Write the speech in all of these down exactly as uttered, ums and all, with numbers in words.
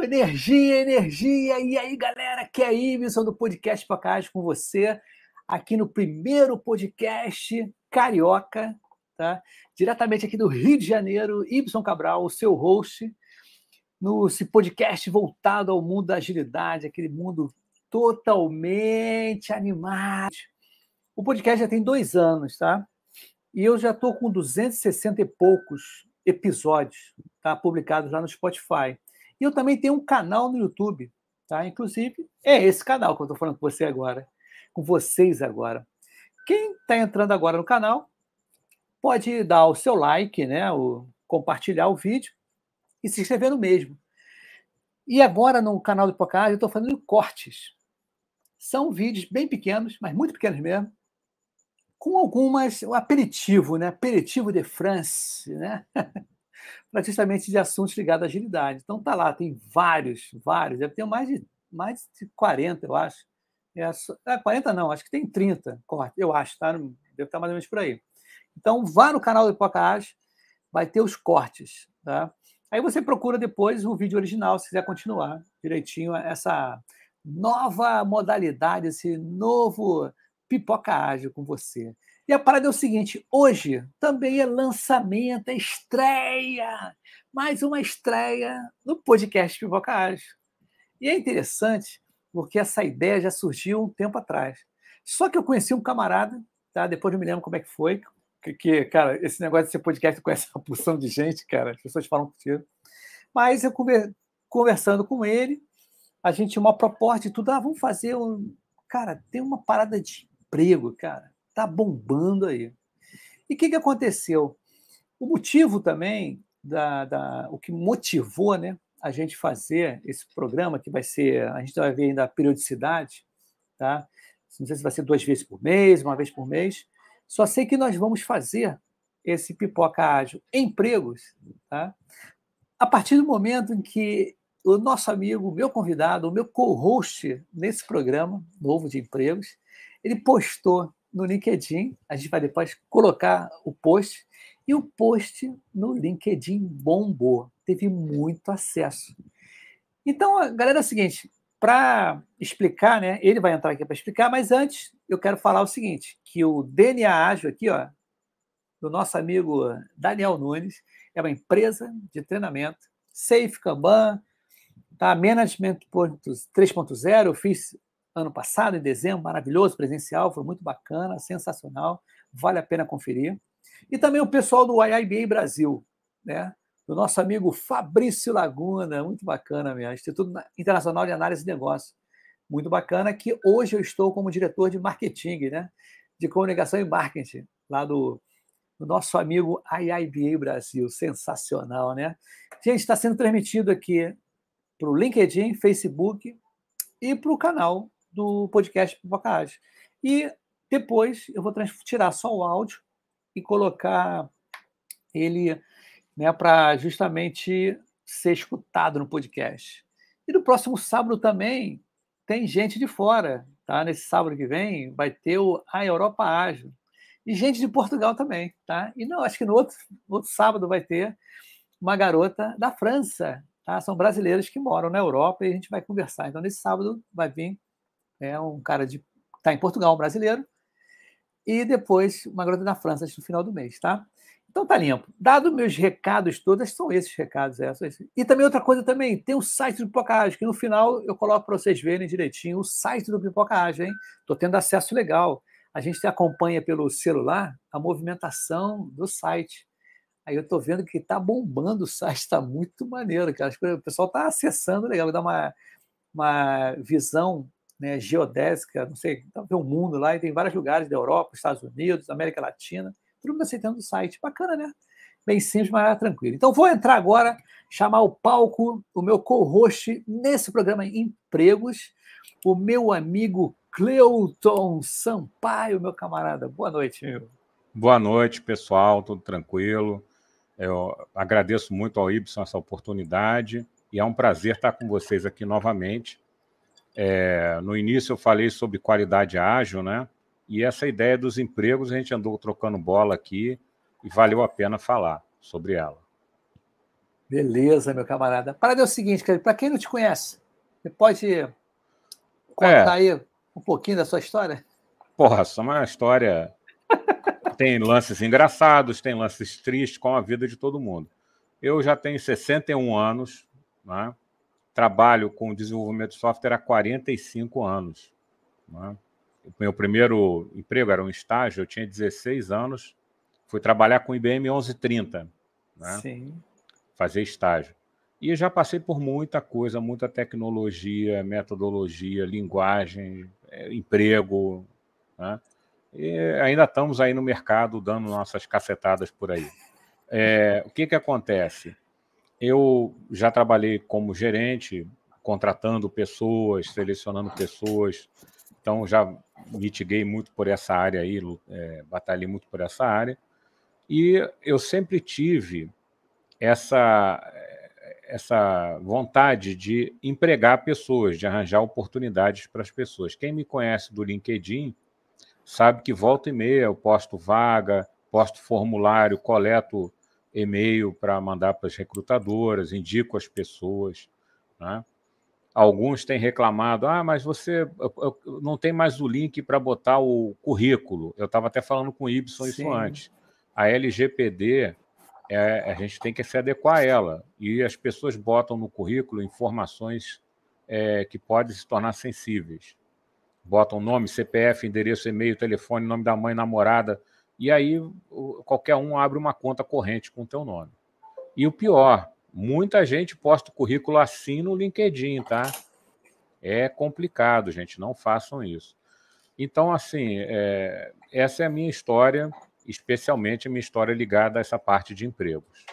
Brasil, energia, energia. E aí, galera, que é a Ibson do podcast Pipoca Ágil com você, aqui no primeiro podcast carioca, tá? Diretamente aqui do Rio de Janeiro, Ibson Cabral, o seu host, nesse podcast voltado ao mundo da agilidade, aquele mundo totalmente animado. O podcast já tem dois anos, tá? E eu já estou com duzentos e sessenta e poucos episódios, tá, publicados lá no Spotify. E eu também tenho um canal no YouTube, tá? Inclusive, é esse canal que eu estou falando com você agora, com vocês agora. Quem está entrando agora no canal, pode dar o seu like, né? O, compartilhar o vídeo e se inscrever no mesmo. E agora, no canal do Pipoca Ágil, eu estou fazendo cortes. São vídeos bem pequenos, mas muito pequenos mesmo, com algumas, um aperitivo, né? Aperitivo de France, né? Praticamente de assuntos ligados à agilidade. Então tá lá, tem vários, vários. Deve ter mais de, mais de quarenta, eu acho. É só, é, quarenta não, acho que tem trinta, eu acho, tá? Deve estar mais ou menos por aí. Então vá no canal do Pipoca Ágil, vai ter os cortes, tá? Aí você procura depois o vídeo original, se quiser continuar direitinho essa nova modalidade, esse novo Pipoca Ágil com você. E a parada é o seguinte, hoje também é lançamento, é estreia, mais uma estreia no podcast Pipoca Ágil. E é interessante, porque essa ideia já surgiu um tempo atrás. Só que eu conheci um camarada, tá? Depois eu me lembro como é que foi, que, que cara, esse negócio de ser podcast com essa porção de gente, cara, as pessoas falam contigo. Mas eu conversando com ele, a gente tinha uma proposta de tudo, ah, vamos fazer um... Cara, tem uma parada de emprego, cara. Tá bombando aí. E o que, que aconteceu? O motivo também, da, da, o que motivou, né, a gente fazer esse programa, que vai ser, a gente vai ver ainda a periodicidade, tá? Não sei se vai ser duas vezes por mês, uma vez por mês. Só sei que nós vamos fazer esse Pipoca Ágil empregos, tá? A partir do momento em que o nosso amigo, o meu convidado, o meu co-host nesse programa novo de empregos, ele postou no LinkedIn, a gente vai depois colocar o post, e o post no LinkedIn bombou, teve muito acesso. Então, galera, é o seguinte, para explicar, né, ele vai entrar aqui para explicar, mas antes eu quero falar o seguinte, que o D N A Ágil aqui, ó, do nosso amigo Daniel Nunes, é uma empresa de treinamento, Safe Kanban, tá? Management três ponto zero, eu fiz ano passado, em dezembro, maravilhoso, presencial, foi muito bacana, sensacional, vale a pena conferir. E também o pessoal do I I B A Brasil, né? Do nosso amigo Fabrício Laguna, muito bacana mesmo, Instituto Internacional de Análise e Negócios, muito bacana, que hoje eu estou como diretor de marketing, né? De comunicação e marketing, lá do, do nosso amigo I I B A Brasil, sensacional, né? Gente, está sendo transmitido aqui para o LinkedIn, Facebook e para o canal do podcast Pipoca Ágil. E depois eu vou tirar só o áudio e colocar ele, né, para justamente ser escutado no podcast. E no próximo sábado também tem gente de fora, tá? Nesse sábado que vem vai ter o, a Europa Ágil e gente de Portugal também, tá? E não, acho que no outro, outro sábado vai ter uma garota da França, tá? São brasileiros que moram na Europa e a gente vai conversar. Então nesse sábado vai vir é um cara de tá em Portugal, um brasileiro, e depois uma garota da França no final do mês, tá? Então tá limpo. Dado meus recados todos, são esses recados. É, são esses. E também outra coisa também, tem o site do Pipoca Ágil, que no final eu coloco para vocês verem direitinho o site do Pipoca Ágil, hein? Estou tendo acesso legal. A gente acompanha pelo celular a movimentação do site. Aí eu estou vendo que está bombando o site, está muito maneiro, cara. O pessoal está acessando, legal, dá uma, uma visão, né, geodésica, não sei, tem um mundo lá, e tem vários lugares da Europa, Estados Unidos, América Latina, todo mundo aceitando o site. Bacana, né? Bem simples, mas tranquilo. Então, vou entrar agora, chamar o palco, o meu co-host nesse programa Empregos, o meu amigo Cleuton Sampaio, meu camarada. Boa noite, meu. Boa noite, pessoal, tudo tranquilo. Eu agradeço muito ao Ibson essa oportunidade, e é um prazer estar com vocês aqui novamente. É, no início eu falei sobre qualidade ágil, né? E essa ideia dos empregos, a gente andou trocando bola aqui e valeu a pena falar sobre ela. Beleza, meu camarada. Parada é o seguinte, cara, para quem não te conhece, você pode contar é. aí um pouquinho da sua história? Porra, só uma história... Tem lances engraçados, tem lances tristes, com a vida de todo mundo. Eu já tenho sessenta e um anos, né? Trabalho com desenvolvimento de software há quarenta e cinco anos. Né? O meu primeiro emprego era um estágio, eu tinha dezesseis anos, fui trabalhar com I B M onze trinta, né? Sim. Fazer estágio. E já passei por muita coisa, muita tecnologia, metodologia, linguagem, emprego, né? E ainda estamos aí no mercado dando nossas cacetadas por aí. É, o que que acontece? Eu já trabalhei como gerente, contratando pessoas, selecionando pessoas, então já mitiguei muito por essa área aí, é, batalhei muito por essa área, e eu sempre tive essa, essa vontade de empregar pessoas, de arranjar oportunidades para as pessoas. Quem me conhece do LinkedIn sabe que volta e meia eu posto vaga, posto formulário, coleto e-mail para mandar para as recrutadoras, indico as pessoas, né? Alguns têm reclamado, ah, mas você eu, eu, não tem mais o link para botar o currículo. Eu estava até falando com o Ibson Sim. isso antes. A L G P D, é, a gente tem que se adequar a ela. E as pessoas botam no currículo informações é, que podem se tornar sensíveis. Botam nome, C P F, endereço, e-mail, telefone, nome da mãe, namorada. E aí qualquer um abre uma conta corrente com o teu nome. E o pior... Muita gente posta o currículo assim no LinkedIn, tá? É complicado, gente, não façam isso. Então, assim, é, essa é a minha história, especialmente a minha história ligada a essa parte de empregos.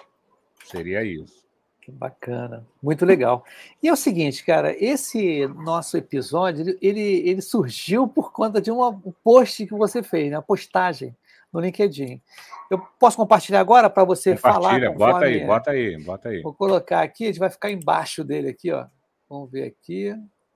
Seria isso. Que bacana, muito legal. E é o seguinte, cara, esse nosso episódio, ele, ele surgiu por conta de um post que você fez, né? Uma postagem no LinkedIn. Eu posso compartilhar agora para você falar? Compartilha, bota aí, bota aí, bota aí. Vou colocar aqui, a gente vai ficar embaixo dele aqui, ó. Vamos ver aqui,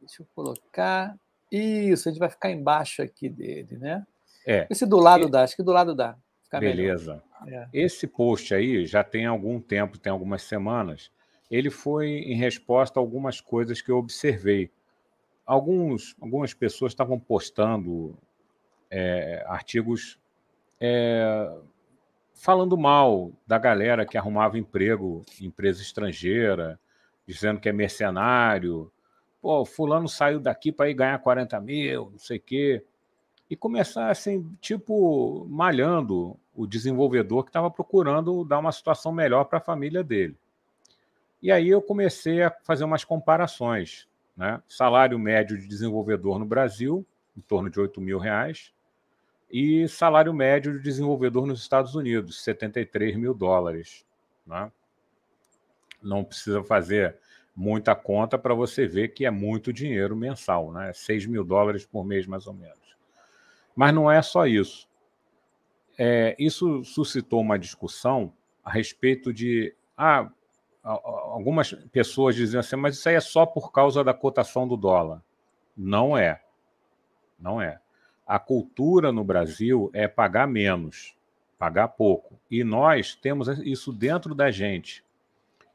deixa eu colocar. Isso, a gente vai ficar embaixo aqui dele, né? É. Esse do lado é. dá, acho que do lado dá. Fica Beleza. É. Esse post aí já tem algum tempo, tem algumas semanas. Ele foi em resposta a algumas coisas que eu observei. Alguns, algumas pessoas estavam postando é, artigos... É, falando mal da galera que arrumava emprego em empresa estrangeira, dizendo que é mercenário. Pô, fulano saiu daqui para ir ganhar quarenta mil, não sei o quê. E começar, assim, tipo, malhando o desenvolvedor que estava procurando dar uma situação melhor para a família dele. E aí eu comecei a fazer umas comparações, né? Salário médio de desenvolvedor no Brasil, em torno de oito mil reais. E salário médio de desenvolvedor nos Estados Unidos, setenta e três mil dólares. Né? Não precisa fazer muita conta para você ver que é muito dinheiro mensal, né? seis mil dólares por mês, mais ou menos. Mas não é só isso. É, isso suscitou uma discussão a respeito de... Ah, algumas pessoas diziam assim, mas isso aí é só por causa da cotação do dólar. Não é. Não é. A cultura no Brasil é pagar menos, pagar pouco. E nós temos isso dentro da gente.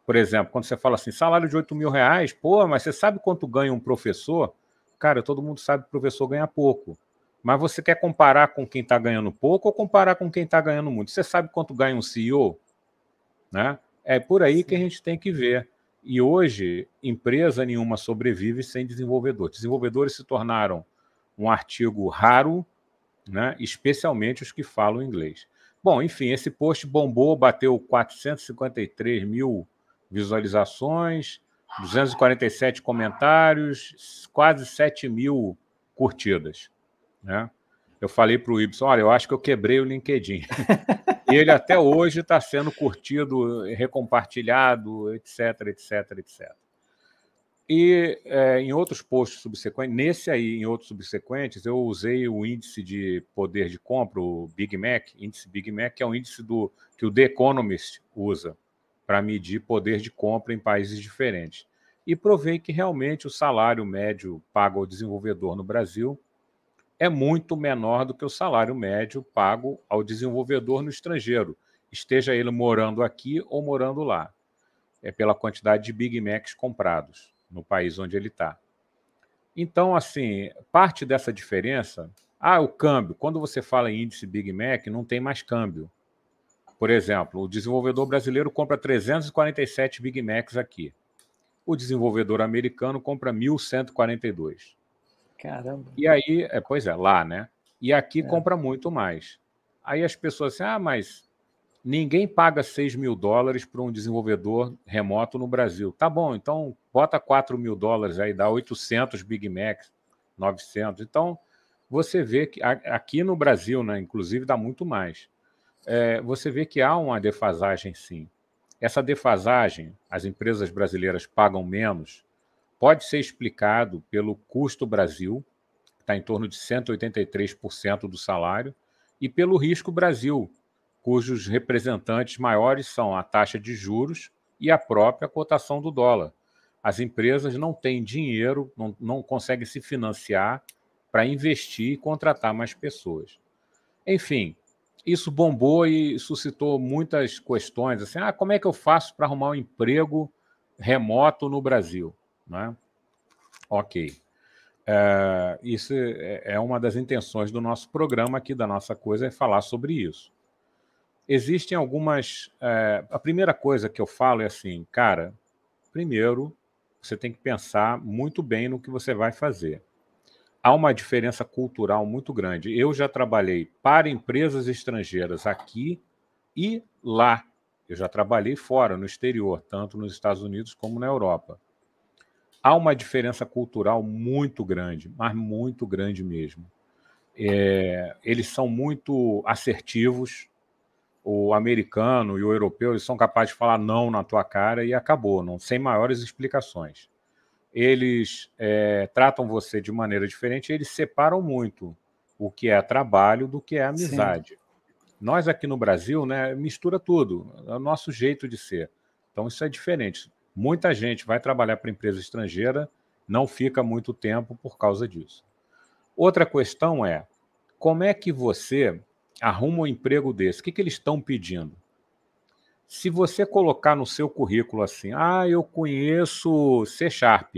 Por exemplo, quando você fala assim, salário de oito mil reais, pô, mas você sabe quanto ganha um professor? Cara, todo mundo sabe que o professor ganha pouco. Mas você quer comparar com quem está ganhando pouco ou comparar com quem está ganhando muito? Você sabe quanto ganha um C E O? Né? É por aí que a gente tem que ver. E hoje, empresa nenhuma sobrevive sem desenvolvedor. Desenvolvedores se tornaram um artigo raro, né? Especialmente os que falam inglês. Bom, enfim, esse post bombou, bateu quatrocentos e cinquenta e três mil visualizações, duzentos e quarenta e sete comentários, quase sete mil curtidas. Né? Eu falei para o Ibson, olha, eu acho que eu quebrei o LinkedIn. E ele até hoje está sendo curtido, recompartilhado, etc, etc, etcétera. E é, em outros posts subsequentes, nesse aí, em outros subsequentes, eu usei o índice de poder de compra, o Big Mac, índice Big Mac, que é um índice do, que o The Economist usa para medir poder de compra em países diferentes. E provei que realmente o salário médio pago ao desenvolvedor no Brasil é muito menor do que o salário médio pago ao desenvolvedor no estrangeiro, esteja ele morando aqui ou morando lá. é pela quantidade de Big Macs comprados no país onde ele está. Então, assim, parte dessa diferença... Ah, o câmbio. Quando você fala em índice Big Mac, não tem mais câmbio. Por exemplo, o desenvolvedor brasileiro compra trezentos e quarenta e sete Big Macs aqui. O desenvolvedor americano compra mil cento e quarenta e dois. Caramba. E aí, é, pois é, lá, né? E aqui é. compra muito mais. Aí as pessoas assim, ah, mas ninguém paga seis mil dólares para um desenvolvedor remoto no Brasil. Tá bom, então bota quatro mil dólares aí, dá oitocentos Big Macs, novecentos. Então, você vê que aqui no Brasil, né, inclusive, dá muito mais. É, você vê que há uma defasagem, sim. Essa defasagem, as empresas brasileiras pagam menos, pode ser explicado pelo custo Brasil, que está em torno de cento e oitenta e três por cento do salário, e pelo risco Brasil, cujos representantes maiores são a taxa de juros e a própria cotação do dólar. As empresas não têm dinheiro, não, não conseguem se financiar para investir e contratar mais pessoas. Enfim, isso bombou e suscitou muitas questões, assim, ah, como é que eu faço para arrumar um emprego remoto no Brasil? Né? Ok. É, isso é uma das intenções do nosso programa aqui, da nossa coisa, é falar sobre isso. Existem algumas... É, a primeira coisa que eu falo é assim, cara, primeiro, você tem que pensar muito bem no que você vai fazer. Há uma diferença cultural muito grande. Eu já trabalhei para empresas estrangeiras aqui e lá. Eu já trabalhei fora, no exterior, tanto nos Estados Unidos como na Europa. Há uma diferença cultural muito grande, mas muito grande mesmo. É, eles são muito assertivos. O americano e o europeu, eles são capazes de falar não na tua cara e acabou, não, sem maiores explicações. Eles é, tratam você de maneira diferente, eles separam muito o que é trabalho do que é amizade. Sim. Nós aqui no Brasil, né, mistura tudo, é o nosso jeito de ser. Então isso é diferente. Muita gente vai trabalhar para empresa estrangeira, não fica muito tempo por causa disso. Outra questão é, como é que você arruma um emprego desse? O que, que eles estão pedindo? Se você colocar no seu currículo assim, ah, eu conheço C Sharp,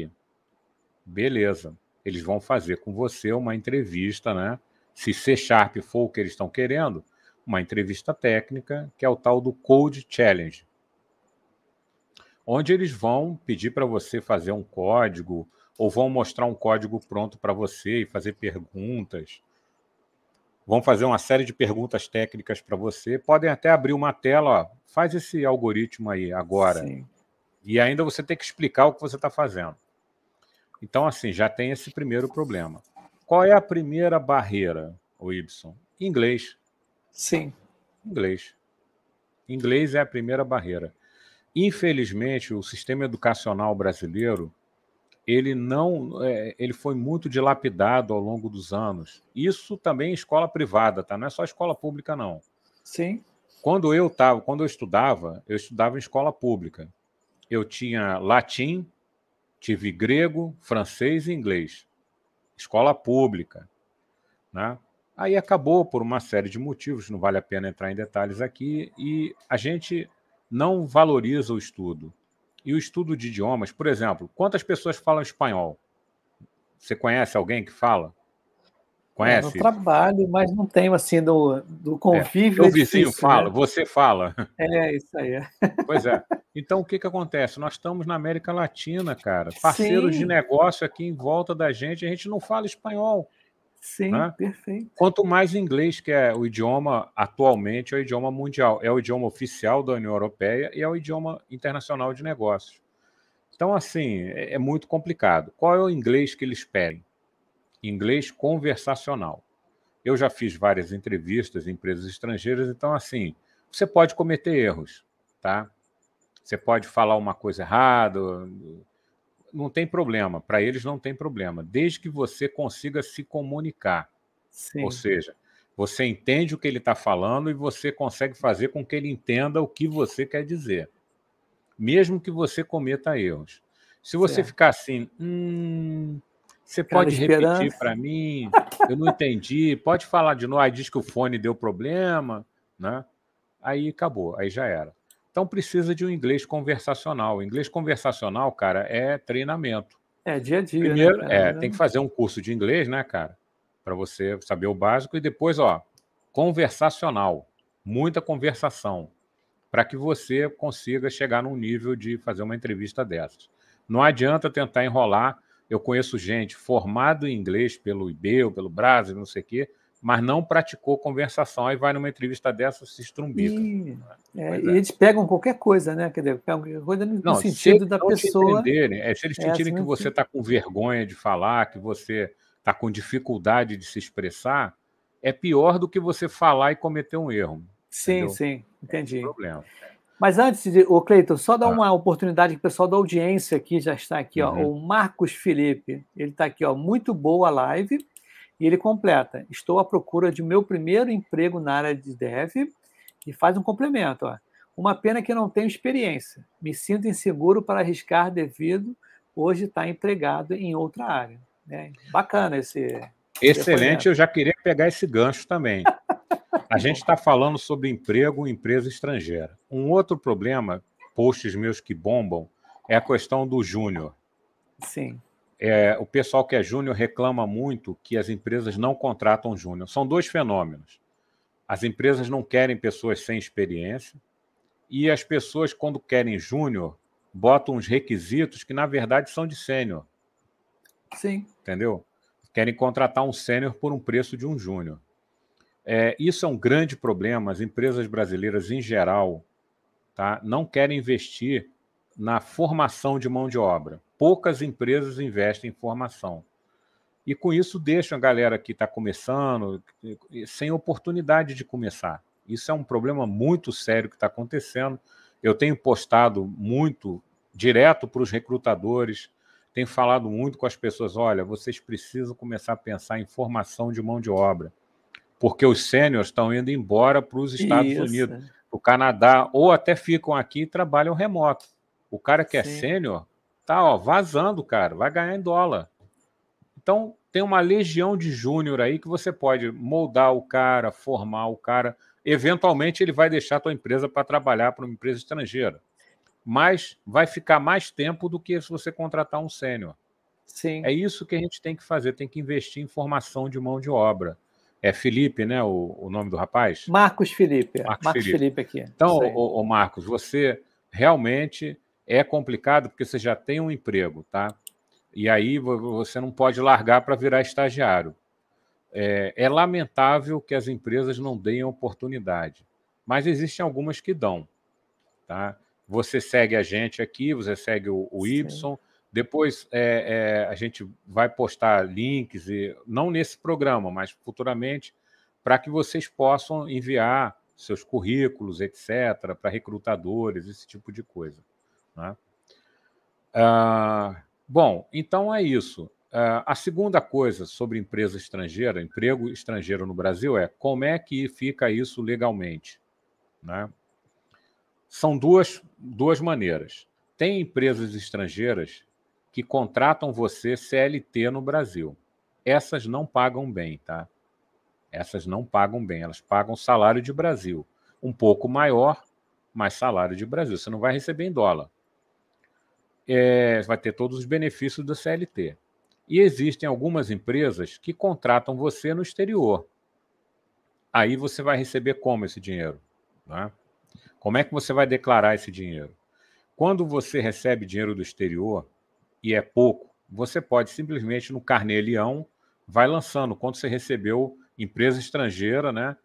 beleza, eles vão fazer com você uma entrevista, né? Se C Sharp for o que eles estão querendo, uma entrevista técnica, que é o tal do Code Challenge, onde eles vão pedir para você fazer um código, ou vão mostrar um código pronto para você e fazer perguntas. Vão fazer uma série de perguntas técnicas para você. Podem até abrir uma tela, ó, faz esse algoritmo aí agora. Sim. E ainda você tem que explicar o que você está fazendo. Então, assim, já tem esse primeiro problema. Qual é a primeira barreira, o Ibson? Inglês. Sim. Inglês. Inglês é a primeira barreira. Infelizmente, o sistema educacional brasileiro, ele não, ele foi muito dilapidado ao longo dos anos. Isso também é escola privada, tá? Não é só escola pública, não. Sim. Quando eu tava, quando eu estudava, eu estudava em escola pública. Eu tinha latim, tive grego, francês e inglês. Escola pública, né? Aí acabou por uma série de motivos, não vale a pena entrar em detalhes aqui, e a gente não valoriza o estudo. E o estudo de idiomas, por exemplo, quantas pessoas falam espanhol? Você conhece alguém que fala? Conhece? Eu não trabalho, mas não tenho assim do, do convívio. É, o vizinho difícil, fala, né? Você fala. É, isso aí. É. Pois é. Então, o que, que acontece? Nós estamos na América Latina, cara. Parceiros Sim. de negócio aqui em volta da gente, a gente não fala espanhol. Sim, né? Perfeito. Quanto mais inglês, que é o idioma atualmente, é o idioma mundial, é o idioma oficial da União Europeia e é o idioma internacional de negócios. Então, assim, é, é muito complicado. Qual é o inglês que eles pedem? Inglês conversacional. Eu já fiz várias entrevistas em empresas estrangeiras, então, assim, você pode cometer erros, tá? Você pode falar uma coisa errada... Não tem problema, para eles não tem problema, desde que você consiga se comunicar. Sim. Ou seja, você entende o que ele está falando e você consegue fazer com que ele entenda o que você quer dizer, mesmo que você cometa erros. Se você certo. Ficar assim, hum, você Cara, pode repetir para mim, eu não entendi, pode falar de novo, aí diz que o fone deu problema, né? Aí acabou, aí já era. Então precisa de um inglês conversacional. O inglês conversacional, cara, é treinamento. É dia a dia. Primeiro, né? É, tem que fazer um curso de inglês, né, cara? Para você saber o básico. E depois, ó, conversacional. Muita conversação. Para que você consiga chegar num nível de fazer uma entrevista dessas. Não adianta tentar enrolar. Eu conheço gente formada em inglês pelo I B ou pelo Brasil, não sei o quê, mas não praticou conversação, aí vai numa entrevista dessa, se estrumbica. E, é, é. e eles pegam qualquer coisa, né? Quer dizer, pegam qualquer coisa no não, sentido da pessoa... É, se eles sentirem que você está com vergonha de falar, que você está com dificuldade de se expressar, é pior do que você falar e cometer um erro. Sim, entendeu? Sim, entendi. É problema. Mas antes, de, ô Cleuton, só dar uma ah. oportunidade que o pessoal da audiência aqui já está aqui, ó. Uhum. O Marcos Felipe, ele está aqui, ó, muito boa a live. E ele completa, estou à procura de meu primeiro emprego na área de dev, e faz um complemento. Ó. Uma pena que não tenho experiência. Me sinto inseguro para arriscar devido hoje estar empregado em outra área. Né? Bacana esse... Excelente, eu já queria pegar esse gancho também. A gente está falando sobre emprego em empresa estrangeira. Um outro problema, posts meus que bombam, é a questão do júnior. Sim. É, o pessoal que é júnior reclama muito que as empresas não contratam júnior. São dois fenômenos. As empresas não querem pessoas sem experiência e as pessoas, quando querem júnior, botam uns requisitos que, na verdade, são de sênior. Sim. Entendeu? Querem contratar um sênior por um preço de um júnior. É, isso é um grande problema. As empresas brasileiras, em geral, tá, não querem investir na formação de mão de obra. Poucas empresas investem em formação. E com isso deixam a galera que está começando sem oportunidade de começar. Isso é um problema muito sério que está acontecendo. Eu tenho postado muito direto para os recrutadores, tenho falado muito com as pessoas, olha, vocês precisam começar a pensar em formação de mão de obra, porque os sêniores estão indo embora para os Estados isso. Unidos, para o Canadá, ou até ficam aqui e trabalham remoto. O cara que Sim. é sênior tá, ó, vazando, cara, vai ganhar em dólar. Então, tem uma legião de júnior aí que você pode moldar o cara, formar o cara. Eventualmente, ele vai deixar a tua empresa para trabalhar para uma empresa estrangeira. Mas vai ficar mais tempo do que se você contratar um sênior. Sim. É isso que a gente tem que fazer, tem que investir em formação de mão de obra. É Felipe, né, o, o nome do rapaz? Marcos Felipe. Marcos, Marcos Felipe. Felipe aqui. Então, ô, ô Marcos, você realmente... É complicado porque você já tem um emprego, tá? E aí você não pode largar para virar estagiário. É, é lamentável que as empresas não deem oportunidade, mas existem algumas que dão, tá? Você segue a gente aqui, você segue o, o Ibson, depois é, é, a gente vai postar links, e, não nesse programa, mas futuramente, para que vocês possam enviar seus currículos, etcétera, para recrutadores, esse tipo de coisa. Né? Ah, bom, então é isso. Ah, a segunda coisa sobre empresa estrangeira, emprego estrangeiro no Brasil, é como é que fica isso legalmente, né? São duas, duas maneiras. Tem empresas estrangeiras que contratam você C L T no Brasil. Essas não pagam bem, tá? Essas não pagam bem, elas pagam salário de Brasil. Um pouco maior, mas salário de Brasil. Você não vai receber em dólar. É, vai ter todos os benefícios do C L T. E existem algumas empresas que contratam você no exterior. Aí você vai receber como esse dinheiro? Né? Como é que você vai declarar esse dinheiro? Quando você recebe dinheiro do exterior, e é pouco, você pode simplesmente no Carnê Leão, vai lançando quanto você recebeu empresa estrangeira, né,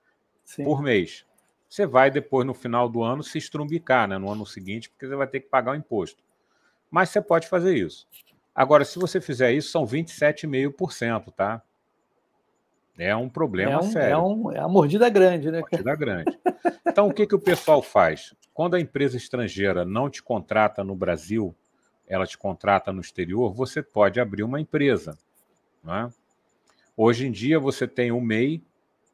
por mês. Você vai depois, no final do ano, se estrumbicar, né, no ano seguinte, porque você vai ter que pagar o imposto. Mas você pode fazer isso. Agora, se você fizer isso, são vinte e sete vírgula cinco por cento, tá? É um problema é um, sério. É, um, é uma mordida grande, né? Mordida grande. Então, o que, que o pessoal faz? Quando a empresa estrangeira não te contrata no Brasil, ela te contrata no exterior, você pode abrir uma empresa. Né? Hoje em dia, você tem o MEI,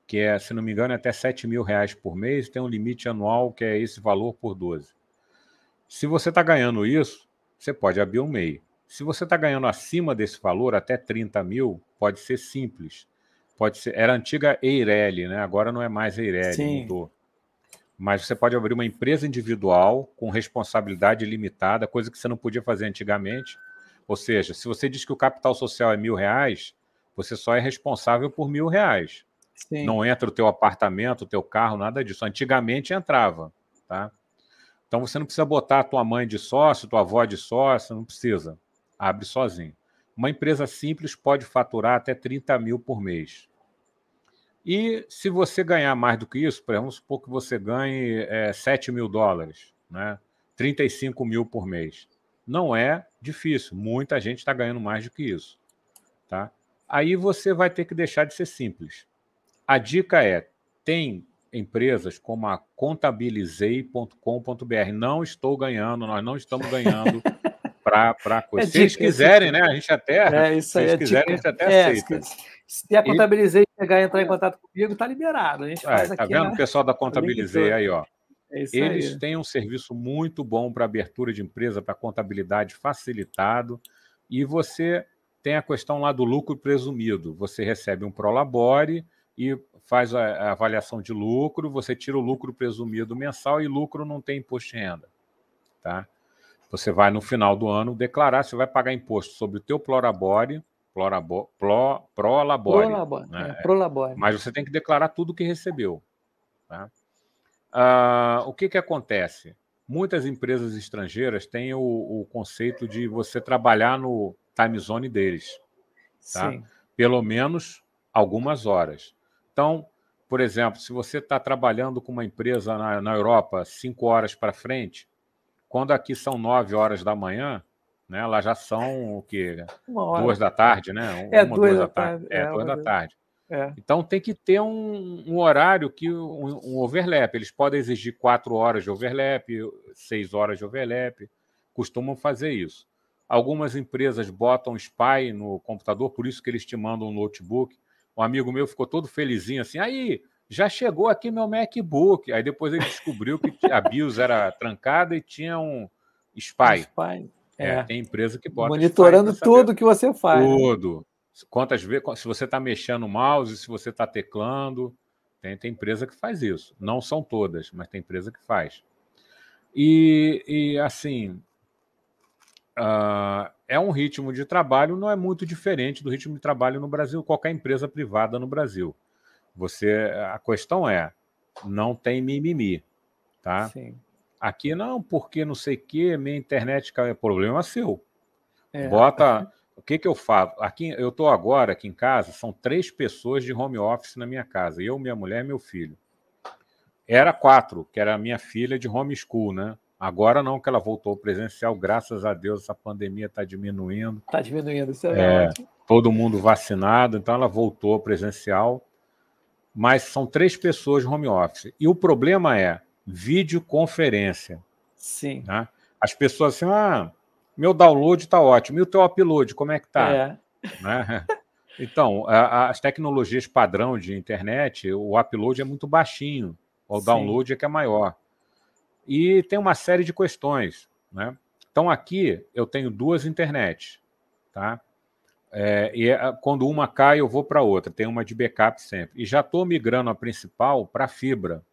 que é, se não me engano, é até sete mil reais por mês, tem um limite anual que é esse valor por doze. Se você está ganhando isso, você pode abrir um MEI. Se você está ganhando acima desse valor, até trinta mil, pode ser simples. Pode ser, era a antiga EIRELI, né? Agora não é mais EIRELI, mudou. mas você pode abrir uma empresa individual com responsabilidade limitada, coisa que você não podia fazer antigamente. Ou seja, se você diz que o capital social é mil reais, você só é responsável por mil reais. Sim. Não entra o teu apartamento, o teu carro, nada disso. Antigamente entrava, tá? Então você não precisa botar a tua mãe de sócio, tua avó de sócio, não precisa. Abre sozinho. Uma empresa simples pode faturar até trinta mil por mês. E se você ganhar mais do que isso, por exemplo, vamos supor que você ganhe é, sete mil dólares, né? trinta e cinco mil por mês. Não é difícil, muita gente está ganhando mais do que isso. Tá? Aí você vai ter que deixar de ser simples. A dica é, tem empresas como a contabilizei ponto com ponto br. Não estou ganhando, nós não estamos ganhando para coisa. É, se eles quiserem, é, né? A gente até, é, isso se eles é quiserem, dica. A gente até é, aceita. Se a Contabilizei e... chegar e entrar em contato comigo, está liberado. A gente é, faz tá aqui, vendo né? O pessoal da Contabilizei aí, ó. É isso eles aí. Têm um serviço muito bom para abertura de empresa, para contabilidade facilitado. E você tem a questão lá do lucro presumido. Você recebe um prolabore e faz a avaliação de lucro, você tira o lucro presumido mensal e lucro não tem imposto de renda. Tá? Você vai, no final do ano, declarar, você vai pagar imposto sobre o teu prolabore, prolabore, prolabore, né? é, prolabore. Mas você tem que declarar tudo que recebeu. Tá? Ah, o que, que acontece? Muitas empresas estrangeiras têm o, o conceito de você trabalhar no time zone deles. Tá? Sim. Pelo menos algumas horas. Então, por exemplo, se você está trabalhando com uma empresa na, na Europa cinco horas para frente, quando aqui são nove horas da manhã, né, lá já são o quê? Duas da tarde, né? É, uma, duas, duas da tarde. tarde. É, é duas da tarde. É. Então, tem que ter um, um horário, que um, um overlap. Eles podem exigir quatro horas de overlap, seis horas de overlap. Costumam fazer isso. Algumas empresas botam S P Y no computador, por isso que eles te mandam um notebook. Um amigo meu ficou todo felizinho assim, aí, já chegou aqui meu MacBook. Aí depois ele descobriu que a BIOS era trancada e tinha um spy. spy. É, é. Tem empresa que bota monitorando tudo que você faz. Tudo. Né? Quantas vezes, se você está mexendo o mouse, se você está teclando, tem, tem empresa que faz isso. Não são todas, mas tem empresa que faz. E, e assim... Uh, é um ritmo de trabalho, não é muito diferente do ritmo de trabalho no Brasil, qualquer empresa privada no Brasil. Você, a questão é, não tem mimimi, tá? Sim. Aqui não, porque não sei o que, minha internet caiu, problema seu. É. Bota, o que que eu faço? Aqui, eu estou agora aqui em casa, são três pessoas de home office na minha casa, eu, minha mulher e meu filho. Era quatro, que era a minha filha de homeschool, né? Agora não, que ela voltou ao presencial, graças a Deus, essa pandemia está diminuindo. Está diminuindo, isso é verdade. É, todo mundo vacinado, então ela voltou ao presencial. Mas são três pessoas home office. E o problema é videoconferência. Sim. Né? As pessoas assim, ah, meu download está ótimo, e o teu upload, como é que está? É. Né? Então, a, as tecnologias padrão de internet, o upload é muito baixinho, o download Sim. é que é maior. E tem uma série de questões, né? Então, aqui eu tenho duas internets, tá? É, e é, quando uma cai, eu vou para outra. Tem uma de backup sempre. E já estou migrando a principal para fibra,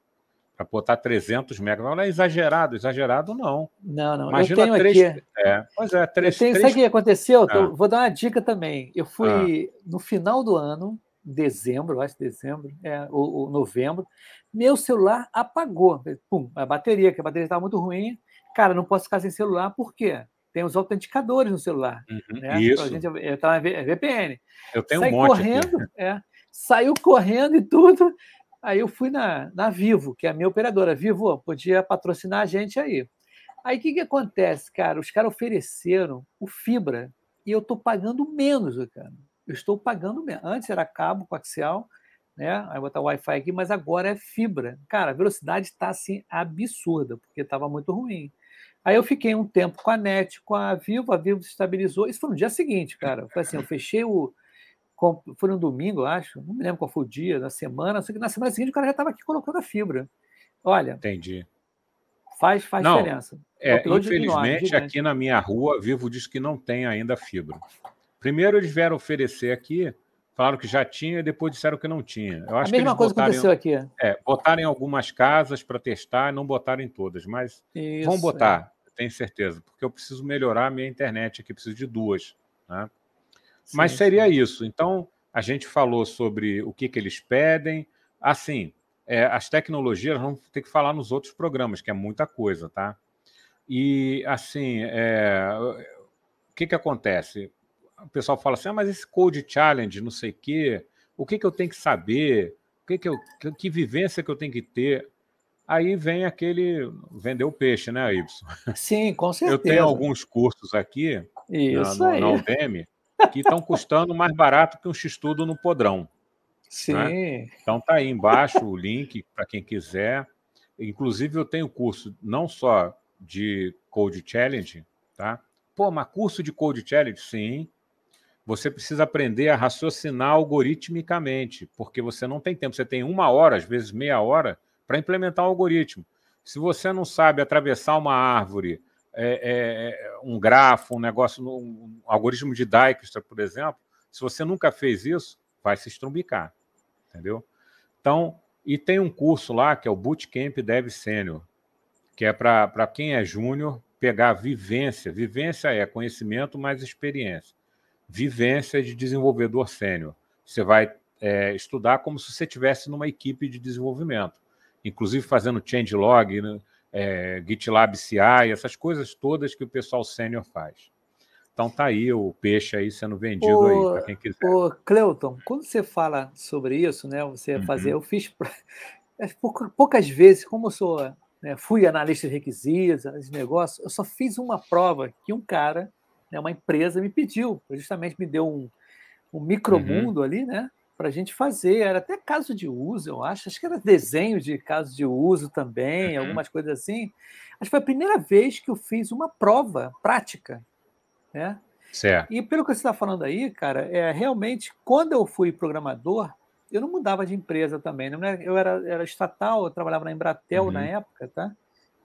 para botar trezentos megas. Não é exagerado, exagerado não. Não, não. Imagina eu tenho três, aqui... É, pois é, três... Tenho, três... Sabe o que aconteceu? Ah. Vou dar uma dica também. Eu fui, ah. no final do ano, dezembro, eu acho, dezembro, é, ou, ou novembro, meu celular apagou, pum, a bateria, que a bateria estava muito ruim. Cara, não posso ficar sem celular, por quê? Tem os autenticadores no celular. Uhum, né? Isso. A gente está na V P N. Eu tenho Saí um monte correndo, é, Saiu correndo e tudo. Aí eu fui na, na Vivo, que é a minha operadora. Vivo, podia patrocinar a gente aí. Aí o que, que acontece, cara? Os caras ofereceram o fibra e eu estou pagando menos, cara. Eu estou pagando menos. Antes era cabo coaxial, né? Aí botar Wi-Fi aqui, mas agora é fibra. Cara, a velocidade está assim absurda, porque estava muito ruim. Aí eu fiquei um tempo com a NET, com a Vivo, a Vivo se estabilizou. Isso foi no dia seguinte, cara. Foi assim, eu fechei o... Foi no domingo, eu acho. Não me lembro qual foi o dia, na semana. Só que na semana seguinte o cara já estava aqui colocando a fibra. Olha... Entendi. Faz, faz não, diferença. É, infelizmente, nós, aqui na minha rua, a Vivo diz que não tem ainda fibra. Primeiro eles vieram oferecer aqui falaram que já tinha e depois disseram que não tinha. Eu acho a mesma que coisa botarem, aconteceu aqui. É, botaram em algumas casas para testar e não botaram em todas, mas isso, vão botar, é. Tenho certeza, porque eu preciso melhorar a minha internet aqui, preciso de duas. Né? Sim, mas seria sim. isso. Então, a gente falou sobre o que, que eles pedem. Assim, é, as tecnologias vão ter que falar nos outros programas, que é muita coisa, tá? E, assim, é, o que, que acontece? O pessoal fala assim, ah, mas esse Code Challenge, não sei o quê, o que, que eu tenho que saber, o que, que, eu, que, que vivência que eu tenho que ter? Aí vem aquele vender o peixe, né, Ibson? Sim, com certeza. Eu tenho alguns cursos aqui Isso na, no, aí. na Udemy que estão custando mais barato que um X-Tudo no podrão. Sim. Né? Então tá aí embaixo o link para quem quiser. Inclusive eu tenho curso não só de Code Challenge, tá? Pô, mas curso de Code Challenge? Sim. Você precisa aprender a raciocinar algoritmicamente, porque você não tem tempo. Você tem uma hora, às vezes meia hora, para implementar um algoritmo. Se você não sabe atravessar uma árvore, é, é, um grafo, um negócio, um algoritmo de Dijkstra, por exemplo, se você nunca fez isso, vai se estrumbicar, entendeu? Então, e tem um curso lá, que é o Bootcamp Dev Sênior, que é para quem é júnior pegar vivência. Vivência é conhecimento mais experiência. Vivência de desenvolvedor sênior. Você vai é, estudar como se você estivesse numa equipe de desenvolvimento, inclusive fazendo changelog, né? é, GitLab C I, essas coisas todas que o pessoal sênior faz. Então tá aí o peixe aí sendo vendido o, aí para quem quiser. O Cleuton, quando você fala sobre isso, né? Você uhum. fazer, eu fiz poucas vezes, como eu sou, né, fui analista de requisitos, analista de negócios, eu só fiz uma prova que um cara uma empresa me pediu, justamente me deu um, um micromundo uhum. ali, né, para a gente fazer. Era até caso de uso, eu acho. Acho que era desenho de caso de uso também, uhum. algumas coisas assim. Acho que foi a primeira vez que eu fiz uma prova prática, né? Certo. E pelo que você está falando aí, cara, é, realmente, quando eu fui programador, eu não mudava de empresa também. Não era, eu era, era estatal, eu trabalhava na Embratel uhum. na época, tá?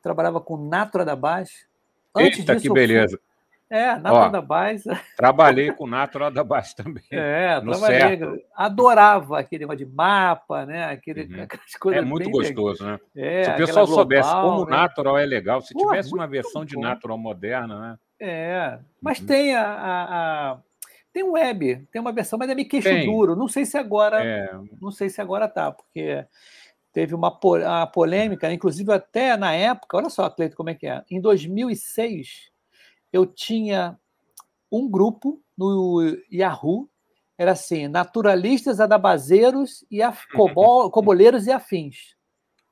Trabalhava com Natural Adabas. Antes Eita, disso, que beleza! Fui... É, Natural Adabas. Trabalhei com Natural Adabas também. É, no trabalhei. Certo. Adorava aquele negócio de mapa, né? Aquele, uhum. aquelas coisas. É muito gostoso, legal. né? É, se o pessoal global, soubesse como o né? Natural é legal, se Pô, tivesse uma versão bom. de Natural moderna, né? É, mas uhum. tem a, a, a. Tem web, tem uma versão, mas é meio queixo tem. duro. Não sei se agora. É. Não sei se agora tá, porque teve uma, po uma polêmica, inclusive até na época, olha só, Cleiton, como é que é? Em dois mil e seis. Eu tinha um grupo no Yahoo, era assim, naturalistas, adabazeiros, e a, cobol, coboleiros e afins.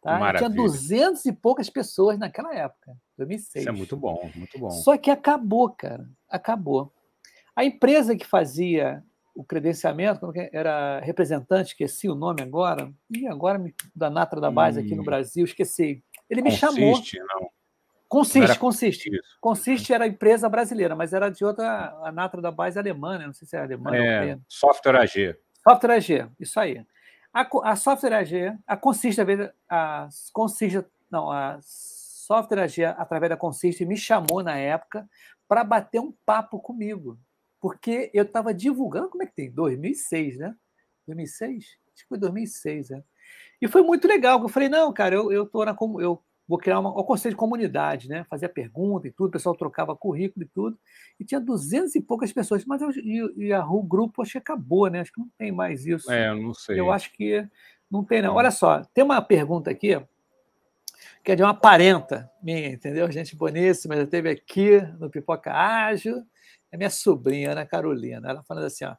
Tá? Tinha duzentas e poucas pessoas naquela época, dois mil e seis. Isso é muito bom, muito bom. Só que acabou, cara, acabou. A empresa que fazia o credenciamento, era representante, esqueci o nome agora, e agora da Natural Adabas hum. aqui no Brasil, esqueci. Ele me Consiste, chamou... Não. Consiste, consiste. Isso. Consiste era empresa brasileira, mas era de outra, a Natural Adabas alemã, né? Não sei se é alemã é, ou Software A G. Software A G, isso aí. A, a Software AG, a Consiste, a Consiste, não, a Software A G, através da Consiste, me chamou na época para bater um papo comigo, porque eu estava divulgando, como é que tem? dois mil e seis, né? dois mil e seis? Acho que foi dois mil e seis, né? E foi muito legal, eu falei, não, cara, eu, eu tô na... Eu, Vou criar uma, um conceito de comunidade, né? Fazia pergunta e tudo, o pessoal trocava currículo e tudo. E tinha duzentas e poucas pessoas. Mas eu, e, e a, o grupo, acho que acabou, né? Acho que não tem mais isso. É, eu não sei. Eu acho que não tem, não. É. Olha só, tem uma pergunta aqui, que é de uma parenta minha, entendeu? Gente boníssima, já esteve aqui no Pipoca Ágil. É minha sobrinha, Ana Carolina. Ela falando assim, ó,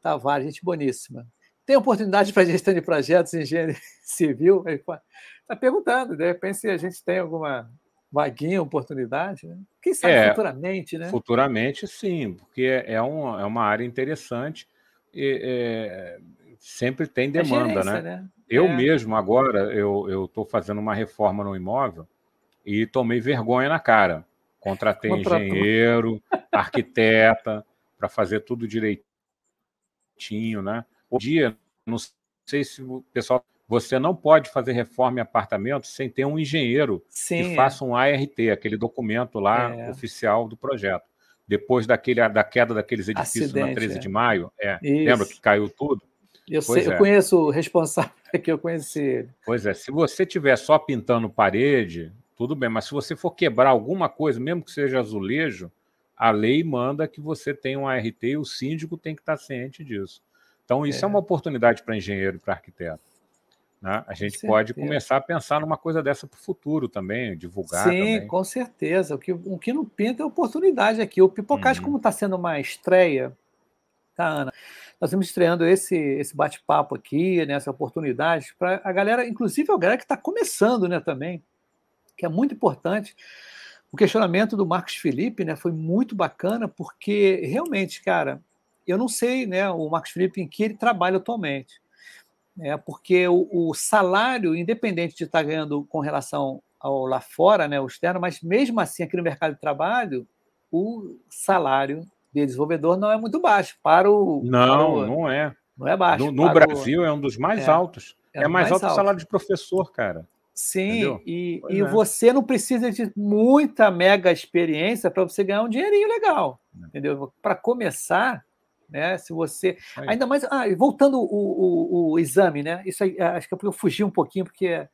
Tavares, gente boníssima. Tem oportunidade para gestão de projetos em engenharia civil? Está perguntando, de repente, se a gente tem alguma vaguinha, oportunidade, né? Quem sabe é, futuramente, né? Futuramente, sim, porque é, um, é uma área interessante e é, sempre tem demanda, gerência, né? né? Eu é. mesmo, agora, eu estou fazendo uma reforma no imóvel e tomei vergonha na cara. Contratei Contratou. engenheiro, arquiteta, para fazer tudo direitinho, né? Hoje em dia, não sei se o pessoal... Você não pode fazer reforma em apartamento sem ter um engenheiro Sim, que faça um A R T, aquele documento lá é. oficial do projeto. depois daquele, da queda daqueles edifícios acidente, na treze de maio, é, lembra que caiu tudo? Eu, sei, é. eu conheço o responsável que eu conheci ele. Pois é, se você estiver só pintando parede, tudo bem, mas se você for quebrar alguma coisa, mesmo que seja azulejo, a lei manda que você tenha um A R T e o síndico tem que estar ciente disso. Então, isso é, é uma oportunidade para engenheiro e para arquiteto. Né? A gente com pode certeza. começar a pensar numa coisa dessa para o futuro também, divulgar Sim, também. Sim, com certeza. O que, o que não pinta é oportunidade aqui. O Pipocast, uhum. como está sendo uma estreia, tá, Ana? Nós estamos estreando esse, esse bate-papo aqui, né, essa oportunidade, para a galera, inclusive a galera que está começando, né, também, que é muito importante. O questionamento do Marcos Felipe, né, foi muito bacana, porque realmente, cara, eu não sei, né, o Marcos Felipe em que ele trabalha atualmente. É, porque o, o salário, independente de estar ganhando com relação ao lá fora, né, o externo, mas mesmo assim aqui no mercado de trabalho, o salário de desenvolvedor não é muito baixo. Para o Não, para o, não é. Não é baixo. No, no Brasil o, é um dos mais é, altos. É, é mais, mais alto que o salário de professor, cara. Sim, e, e você não precisa de muita mega experiência para você ganhar um dinheirinho legal. Não. Entendeu? Para começar... Né? Se você. Aí. Ainda mais. Ah, voltando o, o, o exame, né? Isso aí, acho que eu fugi um pouquinho, porque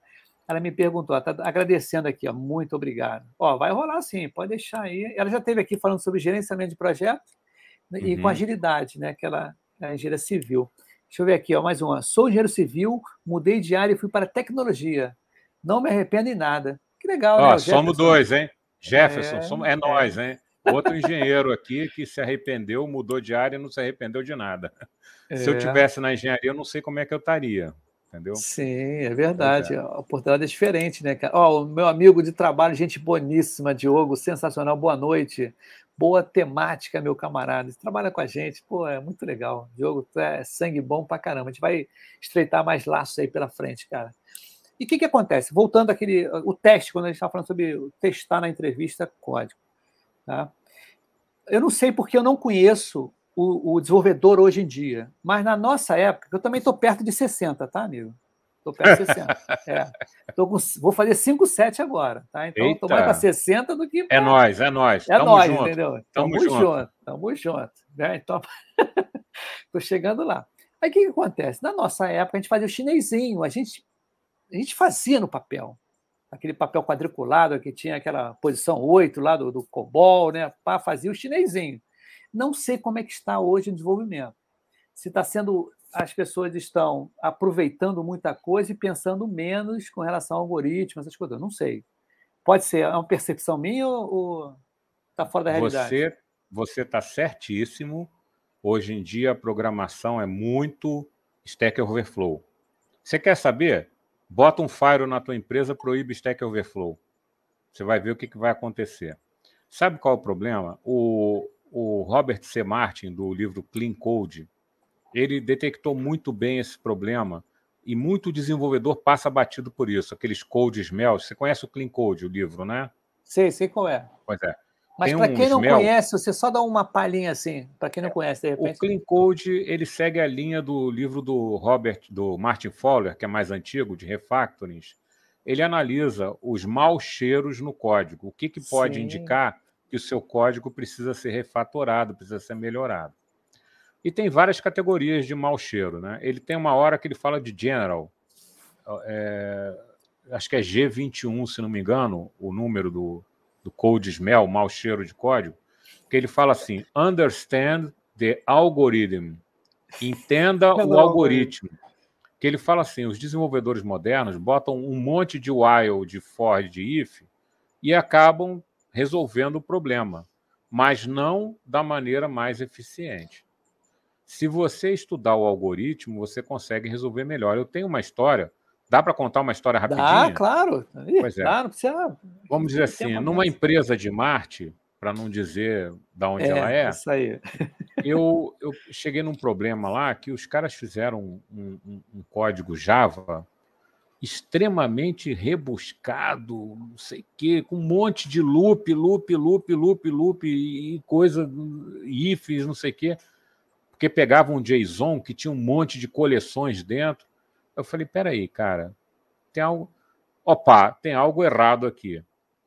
ela me perguntou, está agradecendo aqui, ó, muito obrigado. Ó, vai rolar sim, pode deixar aí. Ela já esteve aqui falando sobre gerenciamento de projetos e uhum. com agilidade, né? Que ela é engenharia civil. Deixa eu ver aqui, ó, mais uma. Sou engenheiro civil, mudei de área e fui para tecnologia. Não me arrependo em nada. Que legal, ó, né? Somos dois, hein? Jefferson, é, somos... é, é nós, hein? Outro engenheiro aqui que se arrependeu, mudou de área e não se arrependeu de nada. É. Se eu estivesse na engenharia, eu não sei como é que eu estaria, entendeu? Sim, é verdade. É. A oportunidade é diferente, né, cara? Ó, o meu amigo de trabalho, gente boníssima, Diogo, sensacional, boa noite. Boa temática, meu camarada. Você trabalha com a gente, pô, é muito legal. Diogo, tu é sangue bom pra caramba. A gente vai estreitar mais laços aí pela frente, cara. E o que que acontece? Voltando àquele, o teste, quando a gente estava falando sobre testar na entrevista, código. Tá? Eu não sei porque eu não conheço o, o desenvolvedor hoje em dia, mas na nossa época, eu também estou perto de sessenta, tá, amigo? Estou perto de sessenta. É. Tô com, vou fazer cinco sete agora, tá? Então estou mais para sessenta do que... Pra... É nóis, é nóis. É nóis, entendeu? Tamo junto. junto. Tamo junto. Né? Então, estou chegando lá. Aí o que que acontece? Na nossa época, a gente fazia o chinesinho, a gente, a gente fazia no papel. Aquele papel quadriculado que tinha aquela posição oito lá do, do COBOL, né? Pá, fazia o chinesinho. Não sei como é que está hoje o desenvolvimento. Se está sendo... As pessoas estão aproveitando muita coisa e pensando menos com relação ao algoritmo, essas coisas. Não sei. Pode ser. É uma percepção minha ou está fora da realidade? Você está certíssimo. Hoje em dia, a programação é muito Stack Overflow. Você quer saber? Bota um firewall na tua empresa, proíbe Stack Overflow. Você vai ver o que que vai acontecer. Sabe qual é o problema? O, o Robert C. Martin, do livro Clean Code, ele detectou muito bem esse problema e muito desenvolvedor passa batido por isso. Aqueles code smells. Você conhece o Clean Code, o livro, né? Sei, sei qual é. Pois é. Mas para quem não smell... conhece, você só dá uma palhinha assim, para quem não conhece, de repente... O Clean Code, ele segue a linha do livro do Robert, do Martin Fowler, que é mais antigo, de refactorings. Ele analisa os maus cheiros no código, o que que pode Sim. indicar que o seu código precisa ser refatorado, precisa ser melhorado. E tem várias categorias de mau cheiro, né? Ele tem uma hora que ele fala de general, é... acho que é G vinte e um, se não me engano, o número do... do code smell, mau cheiro de código, que ele fala assim, understand the algorithm, entenda o algoritmo. Que ele fala assim, os desenvolvedores modernos botam um monte de while, de for, de if, e acabam resolvendo o problema, mas não da maneira mais eficiente. Se você estudar o algoritmo, você consegue resolver melhor. Eu tenho uma história... Dá para contar uma história rapidinha? Ah, claro. Pois é. Claro, precisa... Vamos dizer assim, numa empresa de Marte, para não dizer de onde é, ela é, isso aí. Eu, eu cheguei num problema lá que os caras fizeram um, um, um código Java extremamente rebuscado, não sei o quê, com um monte de loop, loop, loop, loop, loop e coisa, ifs, não sei o quê, porque pegava um JSON que tinha um monte de coleções dentro. Eu falei, peraí, cara, tem algo... Opa, tem algo errado aqui.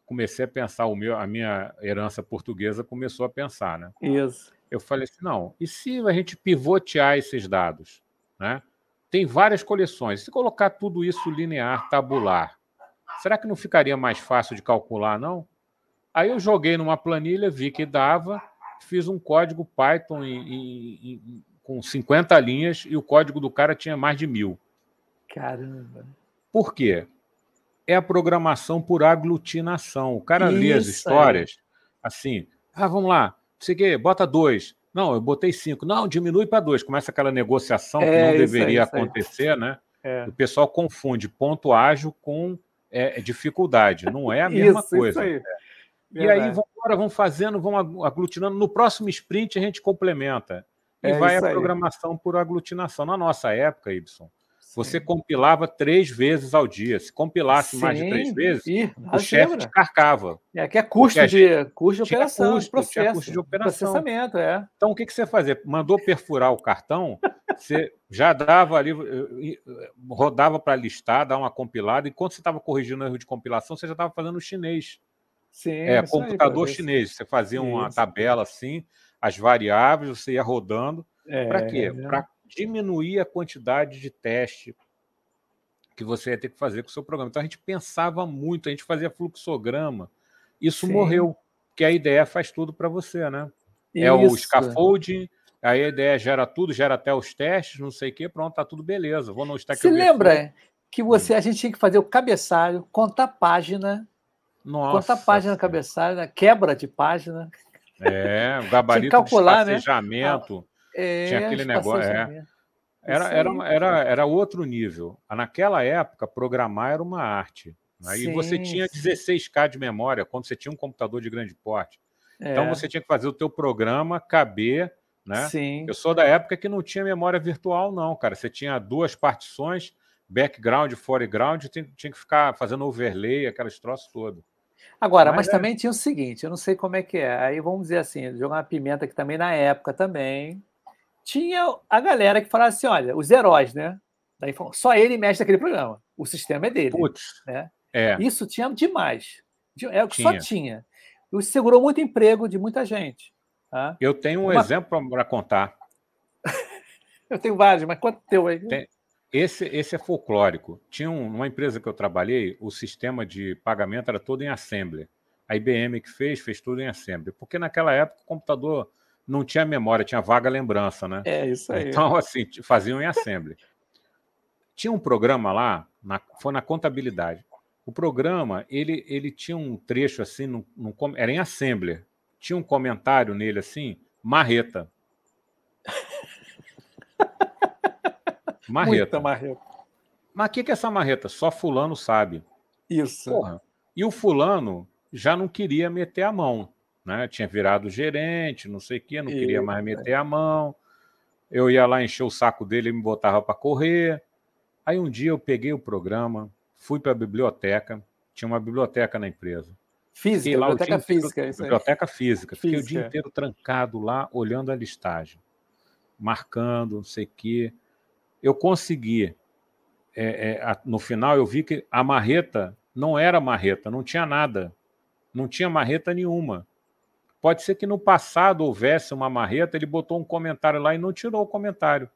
comecei a pensar, o meu, a minha herança portuguesa começou a pensar, né? Isso. Eu falei assim, não, e se a gente pivotear esses dados, né? Tem várias coleções. Se colocar tudo isso linear, tabular, será que não ficaria mais fácil de calcular, não? Aí eu joguei numa planilha, vi que dava, fiz um código Python em, em, em, com cinquenta linhas e o código do cara tinha mais de mil. Caramba! Por quê? É a programação por aglutinação. O cara isso, lê as histórias é. assim, ah, vamos lá, não sei o quê, bota dois. Não, eu botei cinco. Não, diminui para dois. Começa aquela negociação é, que não deveria é, acontecer, é. né? É. O pessoal confunde ponto ágil com é, dificuldade. Não é a mesma isso, coisa. Isso aí. É. E verdade. Aí, vamos, embora, vamos fazendo, vamos aglutinando. No próximo sprint, a gente complementa. E é vai a programação aí. Por aglutinação. Na nossa época, Ibson, sim. você compilava três vezes ao dia. Se compilasse sim. mais de três vezes, sim. o chefe descarcava. É que é custo de, custo de operação, custo, de processo, custo de operação. Processamento, é. Então, o que, que você fazia? Mandou perfurar o cartão, você já dava ali, rodava para listar, dar uma compilada, e quando você estava corrigindo o erro de compilação, você já estava fazendo o chinês. Sim, é, computador aí, chinês. Você fazia isso. uma tabela assim, as variáveis, você ia rodando. É, para quê? É. Para diminuir a quantidade de teste que você ia ter que fazer com o seu programa. Então, a gente pensava muito, a gente fazia fluxograma. Isso sim. morreu, porque a ideia faz tudo para você, né? Isso. É o scaffolding, aí a ideia gera tudo, gera até os testes, não sei o quê, pronto, tá tudo beleza. Vou no Stack Overflow. Você lembra que você, a gente tinha que fazer o cabeçalho, contar a página... Nossa, quanta página na cabeçada, quebra de página. É, o gabarito calcular, de espacejamento. Né? É, tinha aquele negócio. É. Era, era, era, era outro nível. Naquela época, programar era uma arte. Né? Sim, e você tinha sim. dezesseis K de memória quando você tinha um computador de grande porte. É. Então, você tinha que fazer o teu programa caber. Né? Sim. Eu sou da época que não tinha memória virtual, não, cara. Você tinha duas partições, background, foreground, tinha que ficar fazendo overlay, aquelas troços todos. Agora, mas, mas também é. tinha o seguinte, eu não sei como é que é, aí vamos dizer assim, jogar uma pimenta que também na época também, tinha a galera que falava assim, olha, os heróis, né? Daí, só ele mexe naquele programa, o sistema é dele. Putz, né? é. Isso tinha demais, é o que só tinha. Isso segurou muito emprego de muita gente. Tá? Eu tenho um Uma... exemplo para contar. Eu tenho vários, mas quanto teu aí? Tem... Esse, esse é folclórico. Tinha um, uma empresa que eu trabalhei, o sistema de pagamento era todo em assembly. A I B M que fez, fez tudo em assembly. Porque naquela época o computador não tinha memória, tinha vaga lembrança, né? É, isso aí. Então, assim, faziam em assembly. Tinha um programa lá, na, foi na contabilidade. O programa, ele, ele tinha um trecho assim, num, num, era em assembly. Tinha um comentário nele assim, marreta. Marreta. Muita marreta. Mas o que, que é essa marreta? Só fulano sabe. Isso. Porra. E o fulano já não queria meter a mão. Né? Tinha virado gerente, não sei o quê, não Eita. queria mais meter a mão. Eu ia lá encher o saco dele e me botava para correr. Aí um dia eu peguei o programa, fui para a biblioteca, tinha uma biblioteca na empresa. Física, lá biblioteca física. Inteiro, isso biblioteca física. Fiquei física. o dia inteiro trancado lá, olhando a listagem, marcando, não sei o quê. Eu consegui, é, é, a, no final eu vi que a marreta não era marreta, não tinha nada, não tinha marreta nenhuma. Pode ser que no passado houvesse uma marreta, ele botou um comentário lá e não tirou o comentário.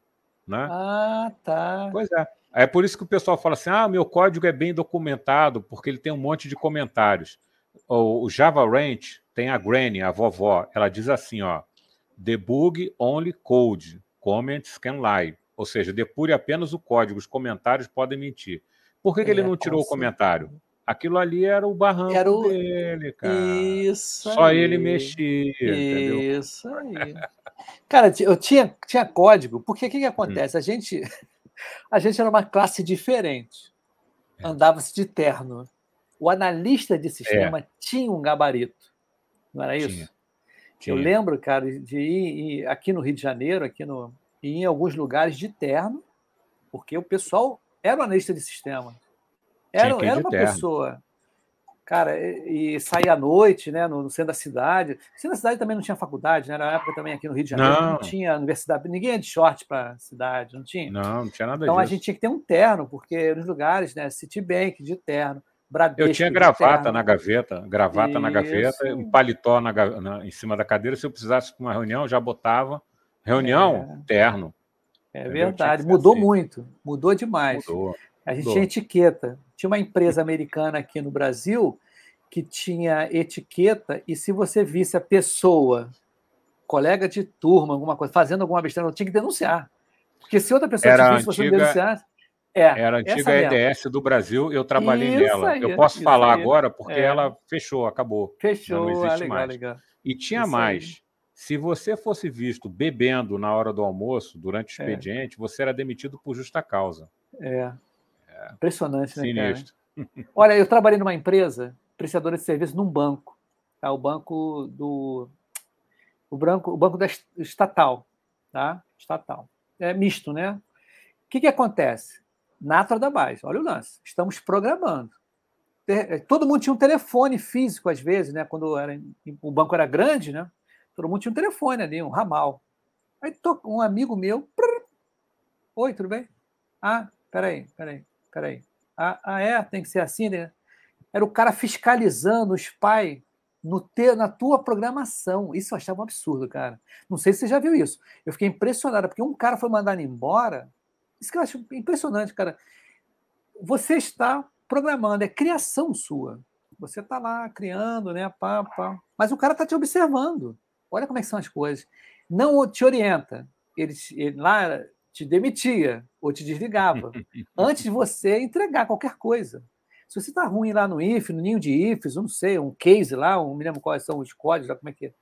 Né? Ah, tá. Pois é. É por isso que o pessoal fala assim, ah, meu código é bem documentado, porque ele tem um monte de comentários. O, o Java Ranch tem a granny, a vovó, ela diz assim, ó, debug only code, comments can lie. Ou seja, depure apenas o código, os comentários podem mentir. Por que, que é, ele não tirou assim. o comentário? Aquilo ali era o barranco era o... dele, cara. Isso Só aí. ele mexia, entendeu? Isso aí. Cara, eu tinha, tinha código, porque o que, que acontece? Hum. A, gente, a gente era uma classe diferente. É. Andava-se de terno. O analista de sistema é. tinha um gabarito. Não era isso? Tinha. Tinha. Eu lembro, cara, de ir aqui no Rio de Janeiro, aqui no... e em alguns lugares de terno, porque o pessoal era um analista de sistema. Era, era uma terno. pessoa. Cara, e, e saía à noite, né, no, no centro da cidade. O centro da cidade também não tinha faculdade, né? Era a época também aqui no Rio de Janeiro, não, não tinha universidade. Ninguém ia de short para a cidade, não tinha? Não, não tinha nada então, disso. Então a gente tinha que ter um terno, porque nos lugares, né, Citibank de terno, Bradesco, eu tinha gravata na gaveta, gravata Isso. na gaveta, um paletó na, na, em cima da cadeira. Se eu precisasse para uma reunião, eu já botava. Reunião, é. terno. É entendeu? Verdade, mudou assim. muito, mudou demais. Mudou. A gente mudou. tinha etiqueta. Tinha uma empresa americana aqui no Brasil que tinha etiqueta e se você visse a pessoa, colega de turma, alguma coisa, fazendo alguma besteira, tinha que denunciar. Porque se outra pessoa te visse, você não denunciasse... É, era a antiga E D S do Brasil, eu trabalhei isso nela. Aí, eu posso falar aí. agora porque é. ela fechou, acabou. Fechou, não existe ah, legal, mais. Legal. E tinha isso mais. Aí. Se você fosse visto bebendo na hora do almoço, durante o expediente, é. você era demitido por justa causa. É. é. Impressionante, né, Sinistro. Cara? Olha, eu trabalhei numa empresa, prestadora de serviço, num banco. Tá? O banco do... O banco, o banco da estatal. Tá? Estatal. É misto, né? O que, que acontece? Natural Adabas, olha o lance, estamos programando. Todo mundo tinha um telefone físico, às vezes, né? Quando era, o banco era grande, né? Todo mundo tinha um telefone ali, um ramal. Aí um amigo meu... Oi, tudo bem? Ah, peraí, peraí, peraí. Ah, ah é? Tem que ser assim, né? Era o cara fiscalizando os pais no te, na tua programação. Isso eu achava um absurdo, cara. Não sei se você já viu isso. Eu fiquei impressionado, porque um cara foi mandado embora... Isso que eu acho impressionante, cara. Você está programando, é criação sua. Você está lá criando, né? Pá, pá. Mas o cara está te observando. Olha como é que são as coisas. Não te orienta. Ele, ele lá te demitia ou te desligava antes de você entregar qualquer coisa. Se você está ruim lá no I F, no ninho de I Fs, não sei, um case lá, não me lembro quais são os códigos, lá, como é que é.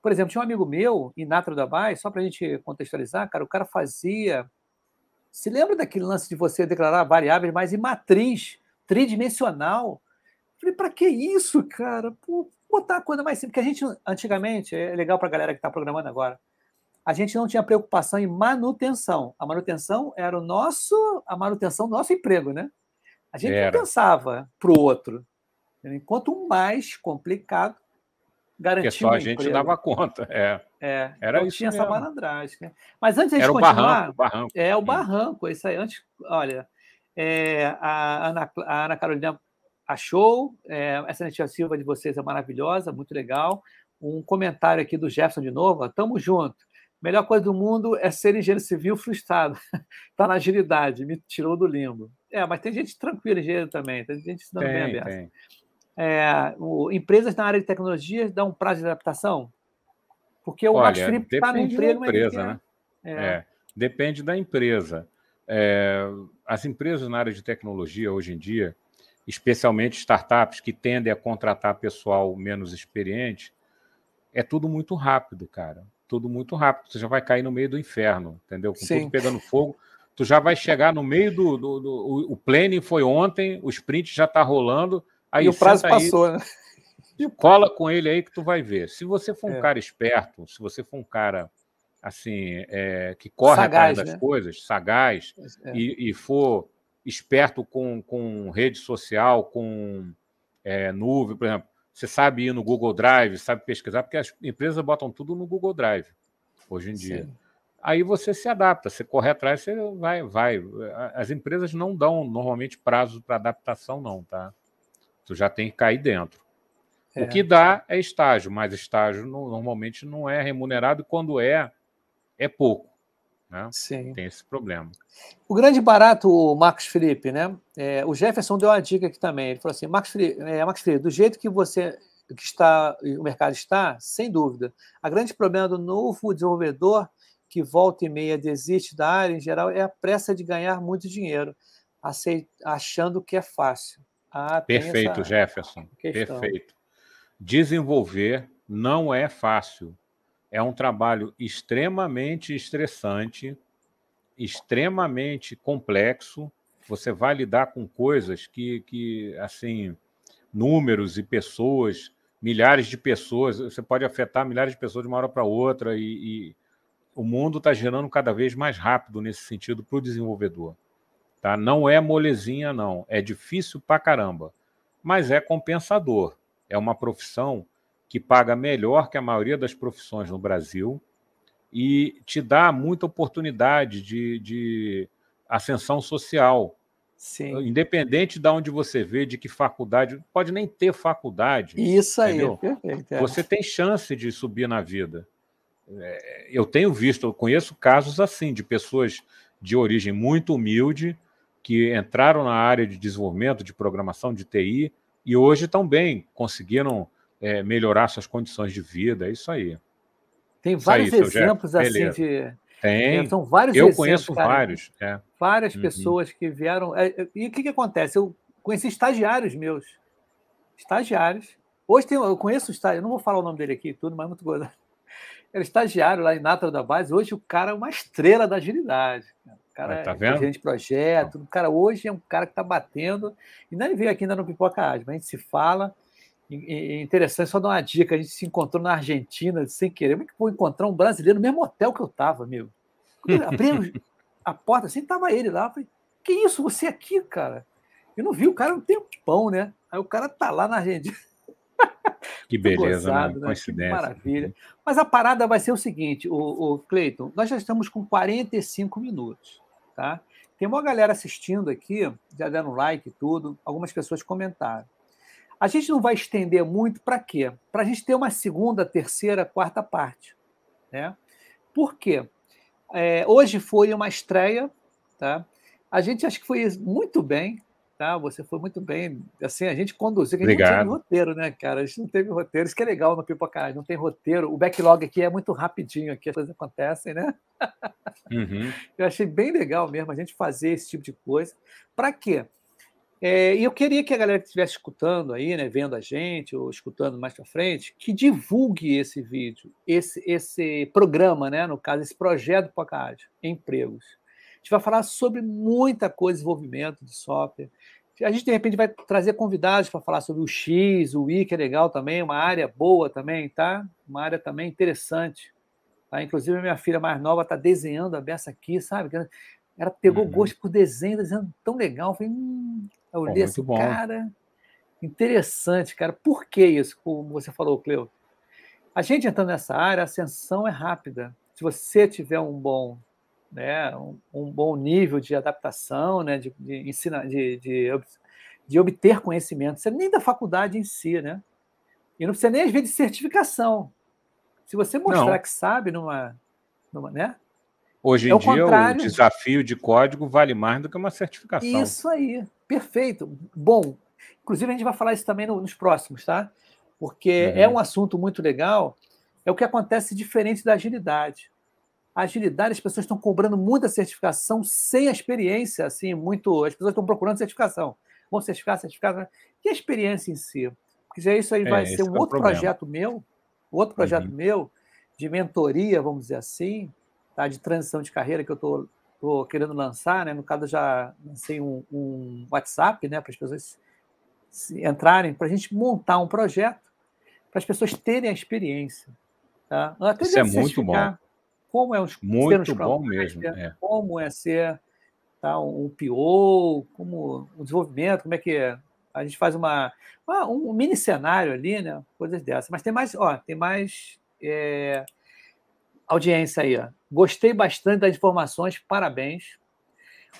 Por exemplo, tinha um amigo meu, em Natural Adabas, só para a gente contextualizar, cara, o cara fazia... Se lembra daquele lance de você declarar variáveis, mas em matriz, tridimensional? Eu falei, para que isso, cara? Pô, botar a coisa mais simples. Porque a gente, antigamente, é legal para a galera que está programando agora, a gente não tinha preocupação em manutenção. A manutenção era o nosso, a manutenção do nosso emprego, né? A gente era. não pensava para o outro. Enquanto o mais complicado garantia o emprego. Porque só a gente dava conta, é. É, era então isso tinha mesmo. Essa malandragem, né? Mas antes de a gente continuar... Barranco, barranco. É, o barranco, isso aí. Antes, olha, é, a, Ana, a Ana Carolina achou, é, essa iniciativa de vocês é maravilhosa, muito legal. Um comentário aqui do Jefferson de novo, tamo junto. Melhor coisa do mundo é ser engenheiro civil frustrado. Tá na agilidade, me tirou do limbo. É, mas tem gente tranquila, engenheiro também, tem gente ensinando bem aberto. É, o, empresas na área de tecnologia dão um prazo de adaptação? Porque o Max Fripp está no emprego... Depende da empresa, né? É. É, depende da empresa. É, as empresas na área de tecnologia, hoje em dia, especialmente startups que tendem a contratar pessoal menos experiente, é tudo muito rápido, cara. Tudo muito rápido. Você já vai cair no meio do inferno, entendeu? Com Sim. tudo pegando fogo, tu já vai chegar no meio do... do, do o, o planning foi ontem, o sprint já está rolando. Aí e o prazo passou, aí, né? E cola com ele aí que tu vai ver. Se você for um é. cara esperto, se você for um cara assim é, que corre sagaz, atrás das né? coisas, sagaz, é. e, e for esperto com, com rede social, com é, nuvem, por exemplo, você sabe ir no Google Drive, sabe pesquisar, porque as empresas botam tudo no Google Drive hoje em dia. Sim. Aí você se adapta, você corre atrás, você vai, vai. As empresas não dão normalmente prazo para adaptação, não, tá? Tu já tem que cair dentro. O que dá é estágio, mas estágio normalmente não é remunerado e quando é, é pouco. Né? Sim. Tem esse problema. O grande barato, o Marcos Felipe, né? É, o Jefferson deu uma dica aqui também. Ele falou assim, Marcos Felipe, é, Marcos Felipe, do jeito que você que está, o mercado está, sem dúvida. A grande problema do novo desenvolvedor que volta e meia desiste da área em geral é a pressa de ganhar muito dinheiro, aceit- achando que é fácil. Ah, perfeito, Jefferson. Questão. Perfeito. Desenvolver não é fácil. É um trabalho extremamente estressante, extremamente complexo. Você vai lidar com coisas que, que assim, números e pessoas, milhares de pessoas, você pode afetar milhares de pessoas de uma hora para outra e, e o mundo está girando cada vez mais rápido nesse sentido para o desenvolvedor. Tá? Não é molezinha, não. É difícil para caramba, mas é compensador. É uma profissão que paga melhor que a maioria das profissões no Brasil e te dá muita oportunidade de, de ascensão social. Sim. Independente de onde você vê, de que faculdade, pode nem ter faculdade. Isso aí, entendeu? Perfeito. É. Você tem chance de subir na vida. Eu tenho visto, eu conheço casos assim, de pessoas de origem muito humilde, que entraram na área de desenvolvimento, de programação, de T I, e hoje estão bem, conseguiram é, melhorar suas condições de vida, é isso aí. Tem vários aí, exemplos assim de... Tem, então, vários eu exemplos, conheço cara, vários. É. Várias uhum. pessoas que vieram... E o que, que acontece? Eu conheci estagiários meus. Estagiários. Hoje tem, eu conheço o estagiário, eu não vou falar o nome dele aqui e tudo, mas é muito gostoso. Era estagiário lá em Natural Adabas. Hoje o cara é uma estrela da agilidade. O cara tá é gerente de projeto. Não. O cara hoje é um cara que está batendo. E nem veio aqui ainda no Pipoca Ágil, mas a gente se fala. É interessante, só dar uma dica, a gente se encontrou na Argentina sem querer. Como é que eu vou encontrar um brasileiro no mesmo hotel que eu estava, amigo? Abrimos a porta assim, estava ele lá. Eu falei, que isso, você aqui, cara? Eu não vi o cara um tempão, né? Aí o cara tá lá na Argentina. Que beleza, gozado, né? Né? Coincidência. Que maravilha. Mas a parada vai ser o seguinte, o, o Cleuton, nós já estamos com quarenta e cinco minutos, tá? Tem uma galera assistindo aqui, já deram like e tudo, algumas pessoas comentaram. A gente não vai estender muito para quê? Para a gente ter uma segunda, terceira, quarta parte. Né? Por quê? É, hoje foi uma estreia. Tá? A gente acho que foi muito bem. Tá? Você foi muito bem. Assim, a gente conduziu. A gente não teve roteiro, né, cara? A gente não teve roteiro. Isso que é legal no Pipoca, não tem roteiro. O backlog aqui é muito rapidinho. Aqui as coisas acontecem, né? Uhum. Eu achei bem legal mesmo a gente fazer esse tipo de coisa. Para quê? E é, eu queria que a galera que estivesse escutando aí, né, vendo a gente ou escutando mais para frente, que divulgue esse vídeo, esse, esse programa, né, no caso, esse projeto do Pipoca Ágil, empregos. A gente vai falar sobre muita coisa, desenvolvimento de software. A gente, de repente, vai trazer convidados para falar sobre o X, o Y, que é legal também, uma área boa também, tá? Uma área também interessante. Tá? Inclusive, a minha filha mais nova está desenhando a beça aqui, sabe? Ela pegou uhum. gosto por desenho, desenho tão legal. Eu falei, hum, eu olhei assim, cara, interessante, cara. Por que isso, como você falou, Cleo? A gente entrando nessa área, a ascensão é rápida. Se você tiver um bom, né, um, um bom nível de adaptação, né, de, de, ensina, de, de, de obter conhecimento, você nem da faculdade em si, né? E não precisa nem, às vezes, de certificação. Se você mostrar não. que sabe numa... numa né? Hoje em é dia, contrário. O desafio de código vale mais do que uma certificação. Isso aí, perfeito. Bom, inclusive a gente vai falar isso também no, nos próximos, tá? Porque é. é um assunto muito legal, é o que acontece diferente da agilidade. A agilidade, as pessoas estão cobrando muita certificação sem a experiência, assim, muito... As pessoas estão procurando certificação. Vão certificar, certificar... E a experiência em si? Porque isso aí vai é, ser um é outro projeto meu, outro projeto uhum. meu, de mentoria, vamos dizer assim, de transição de carreira que eu estou querendo lançar, né? No caso, eu já lancei um, um WhatsApp, né? Para as pessoas se entrarem, para a gente montar um projeto, para as pessoas terem a experiência. Tá? Até isso é muito bom. Como é um, muito ser um bom mesmo. É. Como é ser tá, um P O, como o um desenvolvimento, como é que é? A gente faz uma, uma, um mini cenário ali, né? Coisas dessas. Mas tem mais, ó, tem mais é, audiência aí, ó. Gostei bastante das informações, parabéns.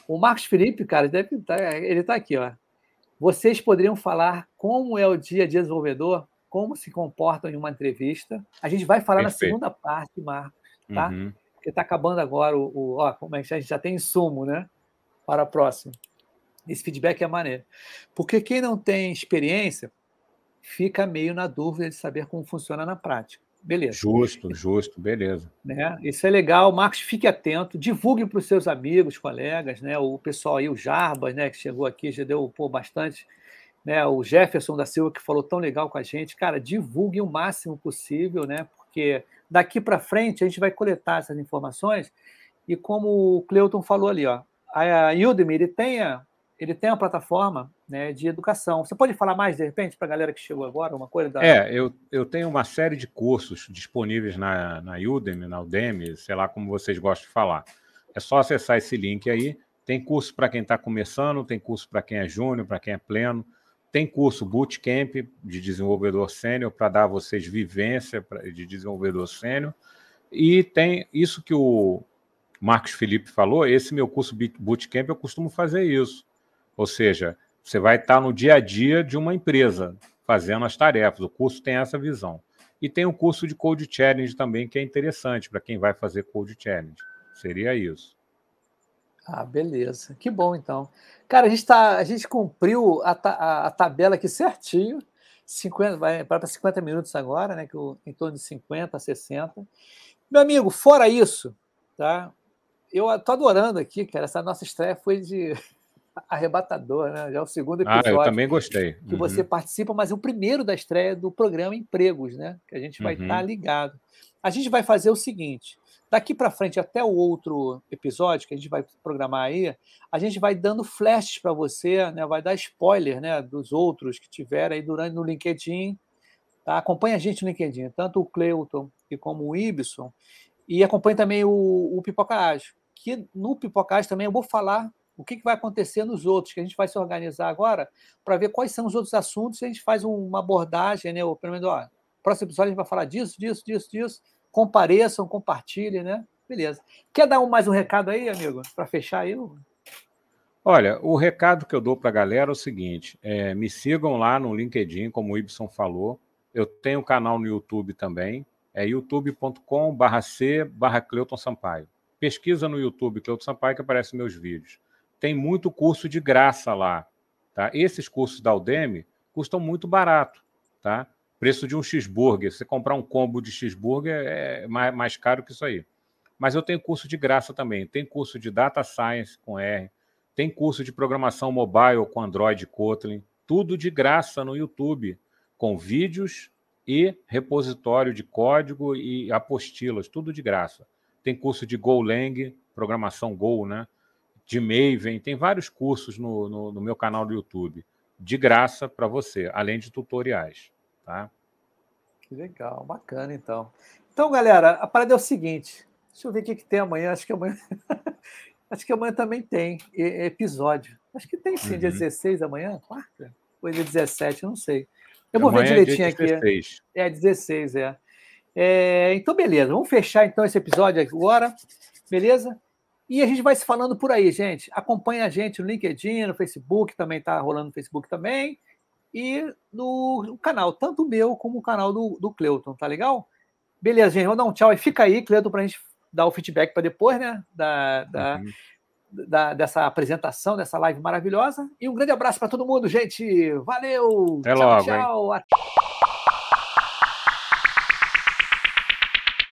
O Marcos Felipe, cara, deve tá, ele está aqui, ó. Vocês poderiam falar como é o dia a dia do desenvolvedor, como se comportam em uma entrevista. A gente vai falar Perfeito. Na segunda parte, Marcos, tá? Uhum. Porque está acabando agora o, o ó, como é que a gente já tem insumo, né? Para a próxima. Esse feedback é maneiro. Porque quem não tem experiência fica meio na dúvida de saber como funciona na prática. Beleza. Justo, justo, beleza. Né? Isso é legal. Marcos, fique atento. Divulgue para os seus amigos, colegas, né? O pessoal aí, o Jarbas, né? Que chegou aqui, já deu pô, bastante. Né? O Jefferson da Silva, que falou tão legal com a gente. Cara, divulgue o máximo possível, né? Porque daqui para frente a gente vai coletar essas informações. E como o Cleuton falou ali, ó, a Udemy, ele tem a, ele tem uma plataforma, né, de educação. Você pode falar mais, de repente, para a galera que chegou agora? Uma coisa da... É, eu, eu tenho uma série de cursos disponíveis na, na Udemy, na Udemy, sei lá como vocês gostam de falar. É só acessar esse link aí. Tem curso para quem está começando, tem curso para quem é júnior, para quem é pleno. Tem curso bootcamp de desenvolvedor sênior para dar a vocês vivência de desenvolvedor sênior. E tem isso que o Marcos Felipe falou, esse meu curso bootcamp, eu costumo fazer isso. Ou seja, você vai estar no dia a dia de uma empresa, fazendo as tarefas. O curso tem essa visão. E tem o curso de Code Challenge também, que é interessante para quem vai fazer Code Challenge. Seria isso. Ah, beleza. Que bom, então. Cara, a gente, tá, a gente cumpriu a, ta, a, a tabela aqui certinho. cinquenta, vai para cinquenta minutos agora, né? Que eu, em torno de cinquenta, sessenta. Meu amigo, fora isso, tá? Eu estou adorando aqui, cara. Essa nossa estreia foi de... arrebatador, né? Já é o segundo episódio. Ah, eu também gostei. Uhum. Que você participa, mas é o primeiro da estreia do programa Empregos, né? Que a gente vai estar uhum. tá ligado. A gente vai fazer o seguinte, daqui para frente até o outro episódio que a gente vai programar aí, a gente vai dando flashes para você, né? Vai dar spoiler, né? Dos outros que tiveram aí durante no LinkedIn, tá? Acompanha a gente no LinkedIn, tanto o Cleuton e como o Ibson, e acompanha também o, o Pipoca Ágil, que no Pipoca Ágil também eu vou falar o que vai acontecer nos outros, que a gente vai se organizar agora para ver quais são os outros assuntos, e a gente faz uma abordagem, né? Ou pelo menos, ó, próximo episódio a gente vai falar disso, disso, disso, disso. Compareçam, compartilhem, né? Beleza. Quer dar um, mais um recado aí, amigo, para fechar aí? Olha, o recado que eu dou para a galera é o seguinte, é, me sigam lá no LinkedIn, como o Ibson falou, eu tenho um canal no YouTube também, é youtube ponto com barra c barra Cleuton Sampaio. Pesquisa no YouTube Cleuton Sampaio que aparecem meus vídeos. Tem muito curso de graça lá, tá? Esses cursos da Udemy custam muito barato, tá? Preço de um cheeseburger, se você comprar um combo de cheeseburger é mais, mais caro que isso aí. Mas eu tenho curso de graça também, tem curso de Data Science com R, tem curso de programação mobile com Android e Kotlin, tudo de graça no YouTube, com vídeos e repositório de código e apostilas, tudo de graça. Tem curso de Golang, programação Go, né? De M E I, vem, tem vários cursos no, no, no meu canal do YouTube, de graça para você, além de tutoriais, tá? Que legal, bacana, então. Então, galera, a parada é o seguinte, deixa eu ver o que, que tem amanhã, acho que amanhã acho que amanhã também tem episódio, acho que tem sim, uhum. Dia dezesseis amanhã, quarta, ou dia dezessete, não sei. Eu vou amanhã ver direitinho é dia dezesseis. Aqui. É, dezesseis, é. é. Então, beleza, vamos fechar, então, esse episódio agora, beleza? E a gente vai se falando por aí, gente. Acompanha a gente no LinkedIn, no Facebook, também está rolando no Facebook também. E no, no canal, tanto o meu como o canal do, do Cleuton, tá legal? Beleza, gente, vou dar um tchau e fica aí, Cleuton, para a gente dar o feedback para depois, né? Da, da, uhum. da, dessa apresentação, dessa live maravilhosa. E um grande abraço para todo mundo, gente. Valeu! Até tchau, logo, tchau.